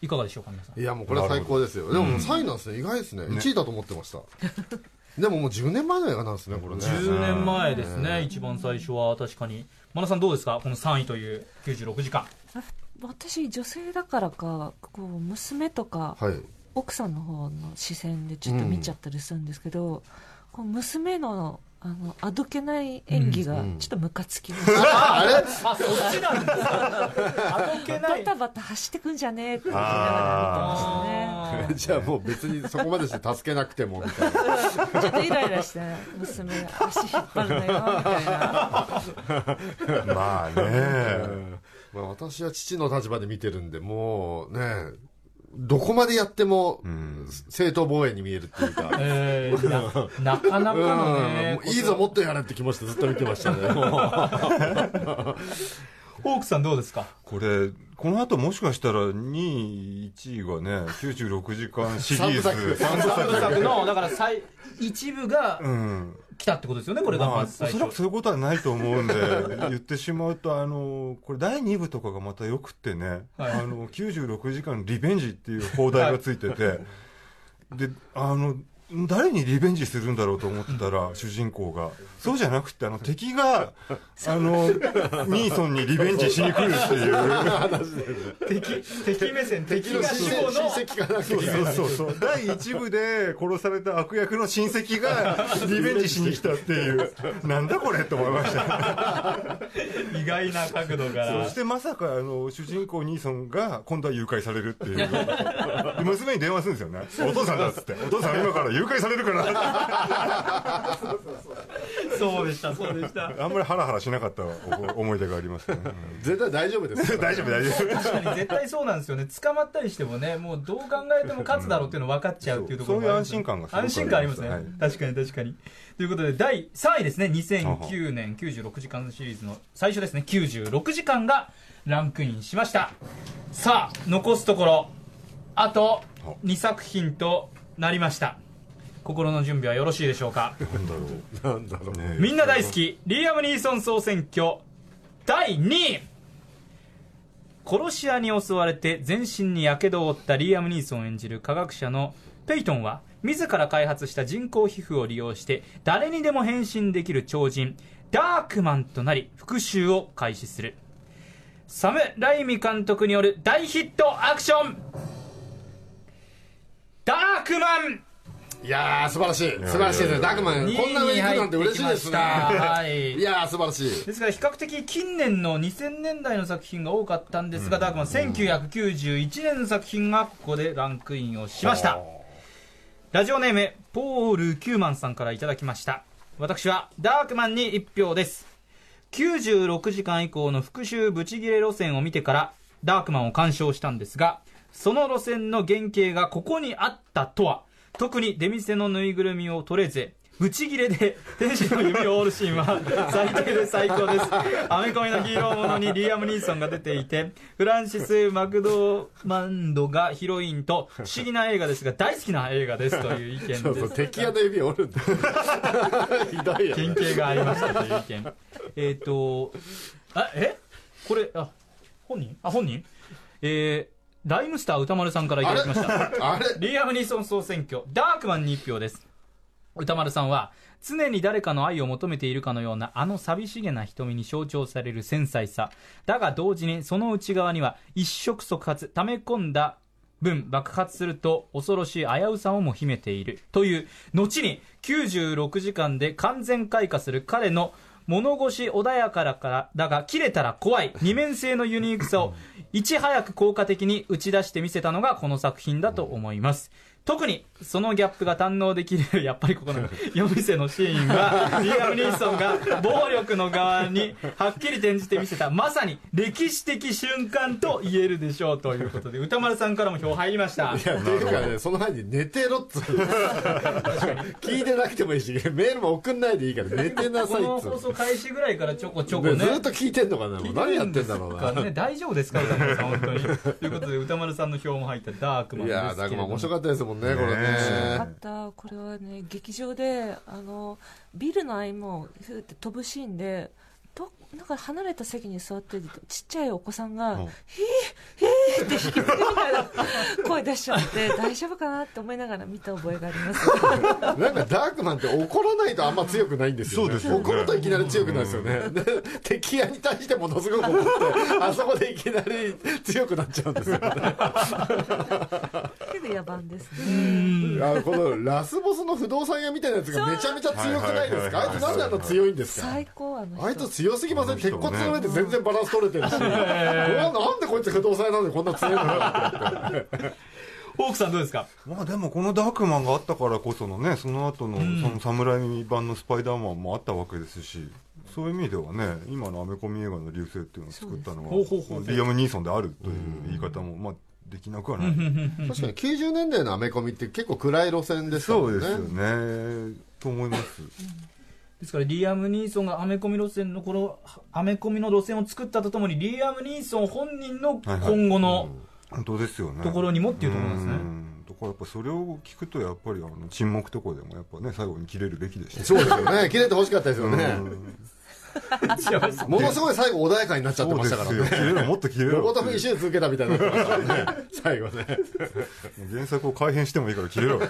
いかがでしょうか皆さん。いやもうこれ最高ですよ。でももう3位なんですね、意外ですね。1位だと思ってました、ね、でももう10年前の映画なんですねこれね。10年前ですね。一番最初は確かに。真田さんどうですかこの3位という96時間。私女性だからか、こう娘とか、はい、奥さんの方の視線でちょっと見ちゃったりするんですけど、こう娘のあどけない演技がちょっとムカつきます、あれあそっちなんですあどけない、バタバタ走ってくんじゃねえって言いながら見てましたねじゃあもう別にそこまでして助けなくてもみたいなちょっとイライラして、娘足引っ張るのよみたいなまあね、まあ、私は父の立場で見てるんで、もうねどこまでやっても、正当防衛に見えるっていうか、なかなかのね、いいぞもっとやれって気持ちでずっと見てましたねホークさんどうですかこれ。この後もしかしたら2位1位がね96時間シリーズ3部作のだから一部が来たってことですよねこれが。まあ、おそらくそういうことはないと思うんで言ってしまうと、これ第2部とかがまたよくってね、はい、96時間リベンジっていう放題がついてて、はい、で誰にリベンジするんだろうと思ってたら主人公がそうじゃなくて敵がミーソンにリベンジしに来るっていう敵目線、敵が死後の親戚かな、そう第1部で殺された悪役の親戚がリベンジしに来たっていうなんだこれと思いました意外な角度から。そしてまさか主人公ミーソンが今度は誘拐されるっていうで娘に電話するんですよね。お父さんだっつって、お父さん今から誘拐されるからそうでしたあんまりハラハラしなかった思い出がありますね絶対大丈夫です大丈夫確かに絶対そうなんですよね。捕まったりしてもね、もうどう考えても勝つだろうっていうの分かっちゃうっていうところがある、そういう安心感がすごくありますね、はい、確かにということで第3位ですね。2009年96時間シリーズの最初ですね、96時間がランクインしました。さあ残すところあと2作品となりました。心の準備はよろしいでしょうか。なんだろうね、みんな大好きリアム・ニーソン総選挙第2位。殺し屋に襲われて全身に火傷を負ったリアム・ニーソン演じる科学者のペイトンは自ら開発した人工皮膚を利用して誰にでも変身できる超人ダークマンとなり復讐を開始する。サム・ライミ監督による大ヒットアクションダークマン。いやー素晴らしいですね。ダークマンこんな上に行くなんて嬉しいですね、はい、いやー素晴らしいですから比較的近年の2000年代の作品が多かったんですが、ダークマン1991年の作品がここでランクインをしました。ラジオネームポール・キューマンさんからいただきました。私はダークマンに1票です。96時間以降の復讐ブチギレ路線を見てからダークマンを鑑賞したんですが、その路線の原型がここにあったとは。特に出店のぬいぐるみを取れずブチギレで天使の指を折るシーンは最低で最高です。アメコミのヒーローものにリアム・ニーソンが出ていてフランシス・マクドマンドがヒロインと不思議な映画ですが大好きな映画ですという意見です。そう敵屋の指を折るんだひどいよね。原型がありましたという意見これ本人ライムスター歌丸さんからいただきました。リアム・ニーソン総選挙ダークマンに1票です。歌丸さんは常に誰かの愛を求めているかのような寂しげな瞳に象徴される繊細さだが、同時にその内側には一触即発、溜め込んだ分爆発すると恐ろしい危うさをも秘めているという、後に96時間で完全開花する彼の物腰穏やかだが切れたら怖い二面性のユニークさをいち早く効果的に打ち出してみせたのがこの作品だと思います。特にそのギャップが堪能できるやっぱりここの夜店のシーンはリアム・ニーソンが暴力の側にはっきり転じて見せたまさに歴史的瞬間と言えるでしょうということで歌丸さんからも票入りました。いやというかね、その前に寝てろっつ聞いてなくてもいいしメールも送んないでいいから寝てなさいっつこの放送開始ぐらいからちょこちょこねずっと聞いてんのかな、もう何やってんだろうな、ね、大丈夫ですか歌丸さん本当にということで歌丸さんの票も入ったダークマンですけれども、いやダークマン面白かったですもんね、これね。面白かった。これはね、劇場でビルの合間をふって飛ぶシーンで、なんか離れた席に座ってちっちゃいお子さんがヒーって引きつけみたいな声出しちゃって大丈夫かなって思いながら見た覚えがありますなんかダークマンって怒らないとあんま強くないんですよね。そうですよね。怒るといきなり強くなるんですよね、うん、で敵屋に対してものすごく怒ってあそこでいきなり強くなっちゃうんですよねけど野蛮ですね。あ、このラスボスの不動産屋みたいなやつがめちゃめちゃ強くないですか。あいつなんであんな強いんですか。最高。あいつ強すぎません、ね、鉄骨の上で全然バランス取れてるし、なんでこいつ不動産なんでこんな強いのかってホークさんどうですか。まあ、でもこのダークマンがあったからこそのね、その後のその侍版のスパイダーマンもあったわけですし、そういう意味ではね、今のアメコミ映画の流星っていうのを作ったのはリアム・ニーソンであるという言い方もまあできなくはない確かに90年代のアメコミって結構暗い路線ですからね。そうですよねと思いますですからリアム・ニーソンがアメコミ路線の頃、アメコミの路線を作ったとともにリアム・ニーソン本人の今後のところにもっていうところなんですね。だからやっぱそれを聞くとやっぱり沈黙とかでもやっぱね最後に切れるべきでした、ね、そうですよね切れてほしかったですよねものすごい最後穏やかになっちゃってましたからね。切れろもっと切れろロボトフィッシュ続けたみたいな、ね、最後ね原作を改変してもいいから切れろで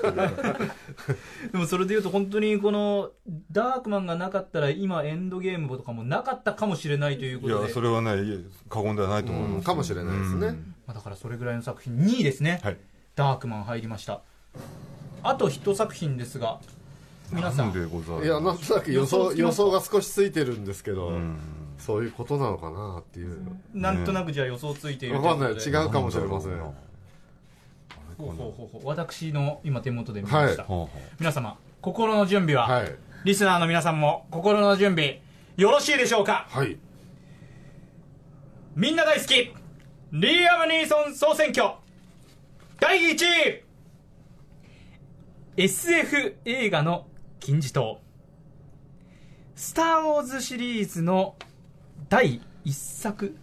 もそれでいうと本当にこのダークマンがなかったら今エンドゲームとかもなかったかもしれないということで、いやそれはね過言ではないと思います、ね、かもしれないですね、まあ、だからそれぐらいの作品2位ですね、はい、ダークマン入りました。あと1作品ですが皆さん、いやなんとなく予想が少しついてるんですけど、うん、そういうことなのかなっていう、なんとなくじゃあ予想ついているということで、違うかもしれません。私の今手元で見ました、はい、皆様心の準備は、はい、リスナーの皆さんも心の準備よろしいでしょうか、はい、みんな大好きリアム・ニーソン総選挙第1位 SF 映画の金字塔、スターウォーズシリーズの第1作、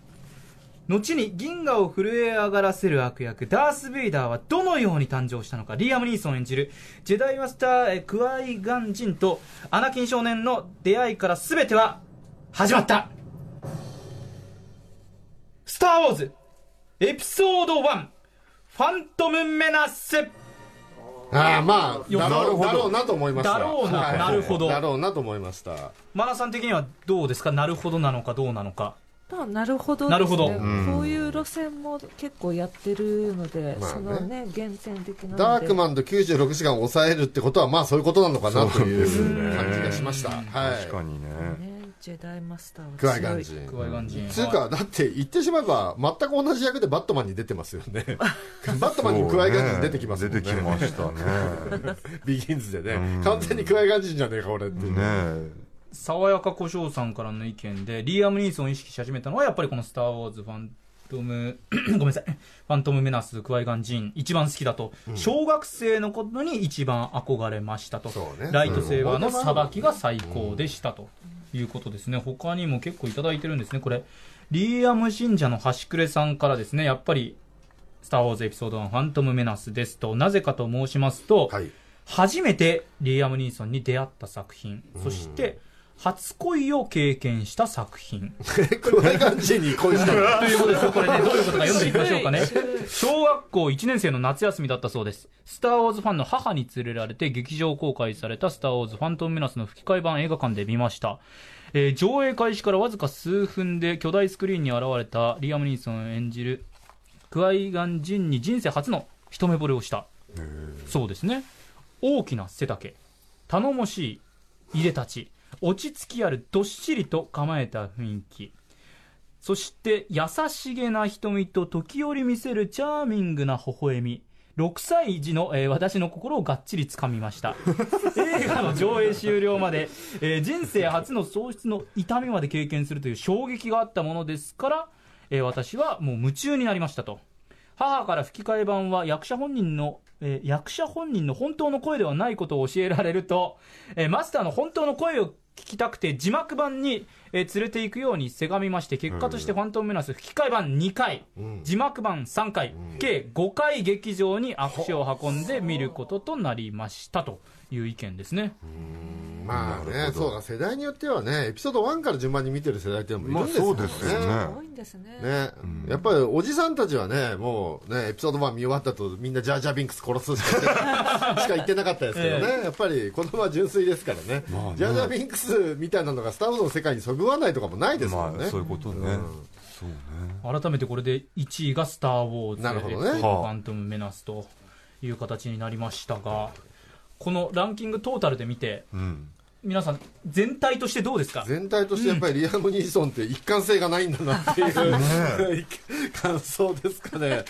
後に銀河を震え上がらせる悪役ダース・ベイダーはどのように誕生したのか、リアム・ニーソン演じるジェダイマスタークワイガン人とアナキン少年の出会いから全ては始まった。スターウォーズエピソード1ファントム・メナス。ああまあだろうなと思いました。だろうな、はい、なるほどだろうなと思いました。マナさん的にはどうですか。なるほどなのかどうなのか。なるほどですね、うん、こういう路線も結構やってるので、まあね、そのね厳選的なのでダークマンと96時間を抑えるってことはまあそういうことなのかなという感じがしました、はい、確かにねジェダイマスターはクワイガン人、つうかだって言ってしまえば全く同じ役でバットマンに出てますよねバットマンにクワイガン人出てきますもんね。出てきましたねビギンズでね完全にクワイガン人じゃねえか俺っていうねえ。爽やか小翔さんからの意見でリアム・ニーソンを意識し始めたのはやっぱりこのスターウォーズファントムごめんなさいファントムメナスクワイガンジーン一番好きだと、うん、小学生のことに一番憧れましたと、ね、ライトセーバーのさばきが最高でしたということですね、うん、他にも結構いただいてるんですね。これリアム信者の端くれさんからですね、やっぱりスターウォーズエピソード1ファントムメナスですと。なぜかと申しますと、はい、初めてリアム・ニーソンに出会った作品、そして、うん初恋を経験した作品これ感じに恋したということです。これねどういうことか読んでいきましょうかね。小学校1年生の夏休みだったそうです。スターウォーズファンの母に連れられて劇場公開されたスターウォーズファントムメナスの吹き替え版映画館で見ました。上映開始からわずか数分で巨大スクリーンに現れたリアム・ニーソン演じるクワイガン・ジンに人生初の一目惚れをしたそうですね。大きな背丈、頼もしいいでたち、落ち着きあるどっしりと構えた雰囲気、そして優しげな瞳と時折見せるチャーミングな微笑み、6歳児の、私の心をがっちりつかみました映画の上映終了まで、人生初の喪失の痛みまで経験するという衝撃があったものですから、私はもう夢中になりましたと。母から吹き替え版は役者本人の本当の声ではないことを教えられると、マスターの本当の声を聞きたくて字幕版に、連れていくようにせがみまして、結果としてファントムメナス吹き替え版2回、字幕版3回、計5回劇場に足を運んで見ることとなりましたという意見ですね。まあね、そうだ、世代によってはね、エピソード1から順番に見てる世代っていうのもいるんですよね。まあ、そうですよね。多いんですね。ね、やっぱりおじさんたちはね、もうね、エピソード1見終わったとみんなジャージャービンクス殺すしか言ってなかったですけどね、やっぱり子供は純粋ですからね、まあね、ジャージャービンクスみたいなのがスター・ウォーズの世界にそぐわないとかもないですからね。まあ、そういうことね。そうね。改めてこれで1位がスター・ウォーズ、なるほどね、ファントム・メナスという形になりましたが、このランキングトータルで見て、皆さん全体としてどうですか？全体としてやっぱりリアム・ニーソンって一貫性がないんだなっていう感想ですかね。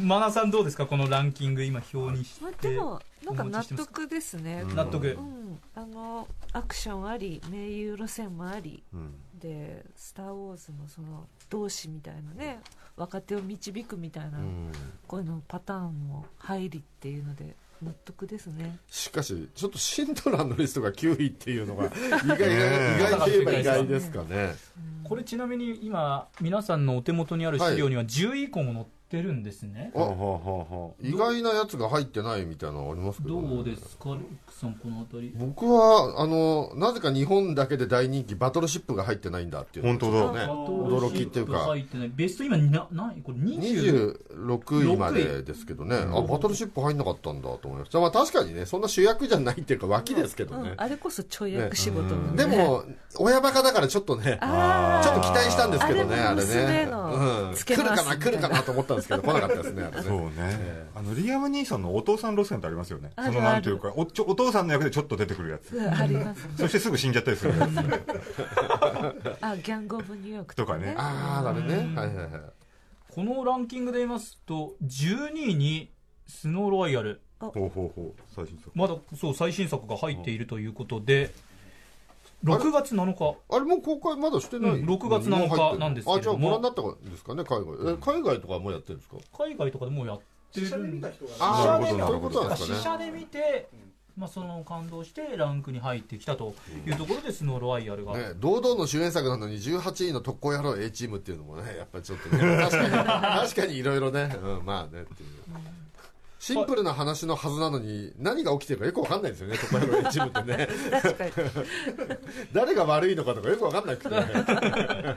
マナさんどうですか、このランキング今表にして、でもなんか納得ですね。納得、アクションあり、名優路線もあり、でスター・ウォーズのその同志みたいなね、若手を導くみたいな、こういうのパターンも入りっていうので納得ですね。しかしちょっとシンドラーのリストが9位っていうのが意外といえば意外ですかね。これちなみに今皆さんのお手元にある資料には10位以降も載ってるんですね。意外なやつが入ってないみたいなのありますけど、ね、どうですか、ルックさん、このあたり。僕はなぜか日本だけで大人気バトルシップが入ってないんだっていう、本当だね、驚きっていうか。ベスト今何位、これ26位までですけどね。あ、バトルシップ入んなかったんだと思いました。まあ、確かにね、そんな主役じゃないっていうか脇ですけどね、あれこそちょい役仕事の、ね、でも親バカだからちょっとね、ちょっと期待したんですけどね、あれね、来るかなと思ったんですけど来なかったですね、あれね。そうね、リアム・ニーソンのお父さん路線ってありますよね。そのなんていうか、お父さんの役でちょっと出てくるやつあります、ね、そしてすぐ死んじゃったりするやつあ、ギャング・オブ・ニューヨークとかね。ああ、あれね、はいはいはい。このランキングで言いますと12位にスノーロワイヤル、最新作、まだそう最新作が入っているということで、6月7日あれもう公開まだしてない、6月7日なんですけども。あ、じゃあご覧になったんですかね、海外。海外とかもうやってるんですか？海外とかでもうやってる、試写で見た人が、試写で見て、まあ、その感動してランクに入ってきたというところで、スノーロワイヤルが、ね、堂々の主演作なのに18位の特攻野郎 A チームっていうのもね、やっぱりちょっとね確かにいろいろね、まあねっていう、シンプルな話のはずなのに何が起きてるかよくわかんないですよね、特攻野郎 A チームってね確かに誰が悪いのかとかよくわかんなくてね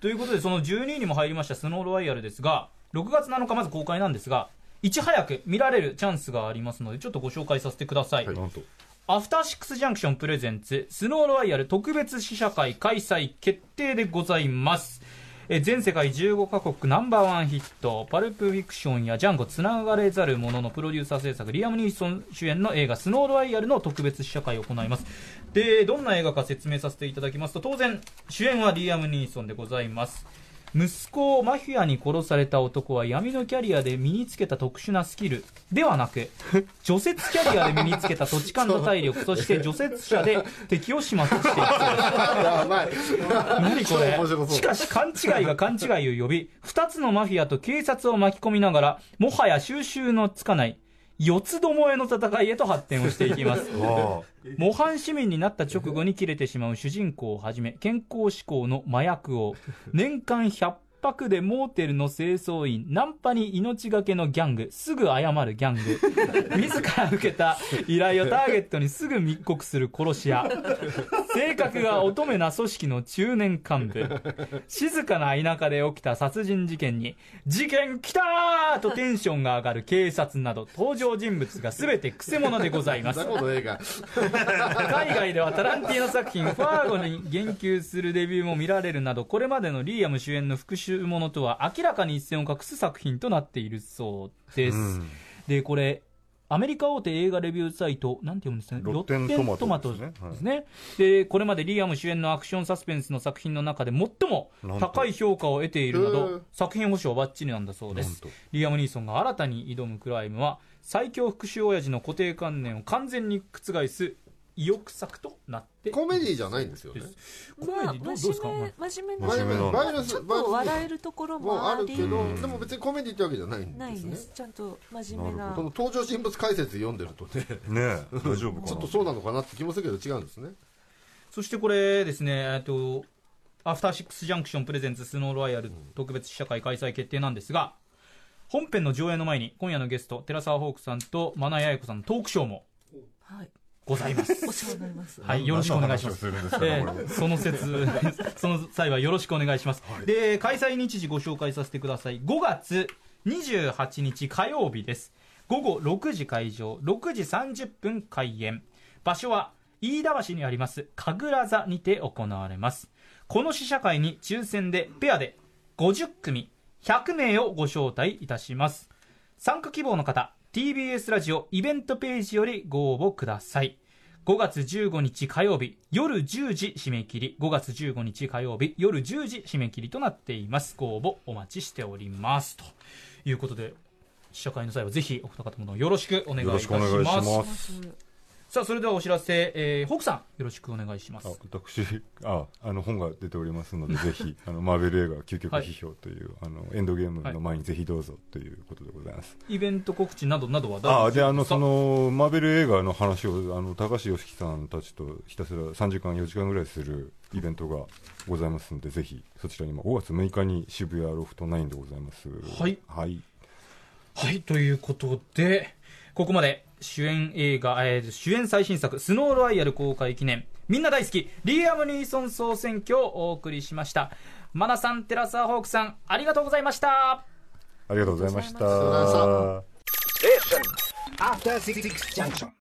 ということで、その12位にも入りましたスノーロワイヤルですが、6月7日まず公開なんですが、いち早く見られるチャンスがありますので、ちょっとご紹介させてください。なんとアフターシックスジャンクションプレゼンツスノーロワイヤル特別試写会開催決定でございます。全世界15カ国ナンバーワンヒット、パルプフィクションやジャンゴつながれざるもののプロデューサー制作、リアム・ニーソン主演の映画スノーロワイヤルの特別試写会を行います。で、どんな映画か説明させていただきますと、当然主演はリアム・ニーソンでございます。息子をマフィアに殺された男は闇のキャリアで身につけた特殊なスキルではなく、除雪キャリアで身につけた土地勘と体力、そして除雪車で敵を始末していく何これ。しかし勘違いが勘違いを呼び、2つのマフィアと警察を巻き込みながら、もはや収拾のつかない四つどもえの戦いへと発展をしていきます模範市民になった直後に切れてしまう主人公をはじめ、健康志向の麻薬王、年間100泊でモーテルの清掃員、ナンパに命がけのギャング、すぐ謝るギャング、自ら受けた依頼をターゲットにすぐ密告する殺し屋、性格が乙女な組織の中年幹部、静かな田舎で起きた殺人事件に、事件来たーとテンションが上がる警察など、登場人物が全てクセ者でございます海外ではタランティーノ作品ファーゴに言及するデビューも見られるなど、これまでのリアム主演の復讐ものとは明らかに一線を画す作品となっているそうです。で、これアメリカ大手映画レビューサイト、なんて読むんですかね、ロッテントマトですね。で、これまでリアム主演のアクションサスペンスの作品の中で最も高い評価を得ているなど、作品保証はバッチリなんだそうです。リアム・ニーソンが新たに挑むクライムは、最強復讐親父の固定観念を完全に覆す意欲作となっています。コメディじゃないんですよね。コメディどうですか？真面目な、ちょっと笑えるところもあるけど、でも別にコメディってわけじゃないんですね。ないです。ちゃんと真面目な。この登場人物解説読んでるとね、大丈夫かな。ちょっとそうなのかなって気もするけど違うんですね。そしてこれですね、アフターシックスジャンクションプレゼンツスノーロワイヤル特別試写会開催決定なんですが、本編の上映の前に今夜のゲスト寺澤ホークさんと真名弥子さんのトークショーも。はい。ございます。お世話になります。はい、よろしくお願いします。その際はよろしくお願いします。はい、で、開催日時ご紹介させてください。5月28日火曜日です。午後6時会場、6時30分開演。場所は飯田橋にあります神楽座にて行われます。この試写会に抽選でペアで50組100名をご招待いたします。参加希望の方、TBS ラジオイベントページよりご応募ください。5月15日火曜日夜10時締め切り、5月15日火曜日夜10時締め切りとなっています。ご応募お待ちしておりますということで、試写会の際はぜひお二方ともよろしくお願いいたします。さあ、それではお知らせ、北さんよろしくお願いします。私、本が出ておりますのでぜひマーベル映画究極批評という、エンドゲームの前にぜひどうぞということでございます。イベント告知などなどは大丈夫ですか？マーベル映画の話を高橋良樹さんたちとひたすら3時間4時間ぐらいするイベントがございますので、ぜひそちらにも5月6日に渋谷ロフト9でございます。はい、はいはい、ということでここまで主演最新作スノーロワイヤル公開記念、みんな大好きリアム・ニーソン総選挙をお送りしました。真名さん、寺澤ホークさん、ありがとうございました。ありがとうございました。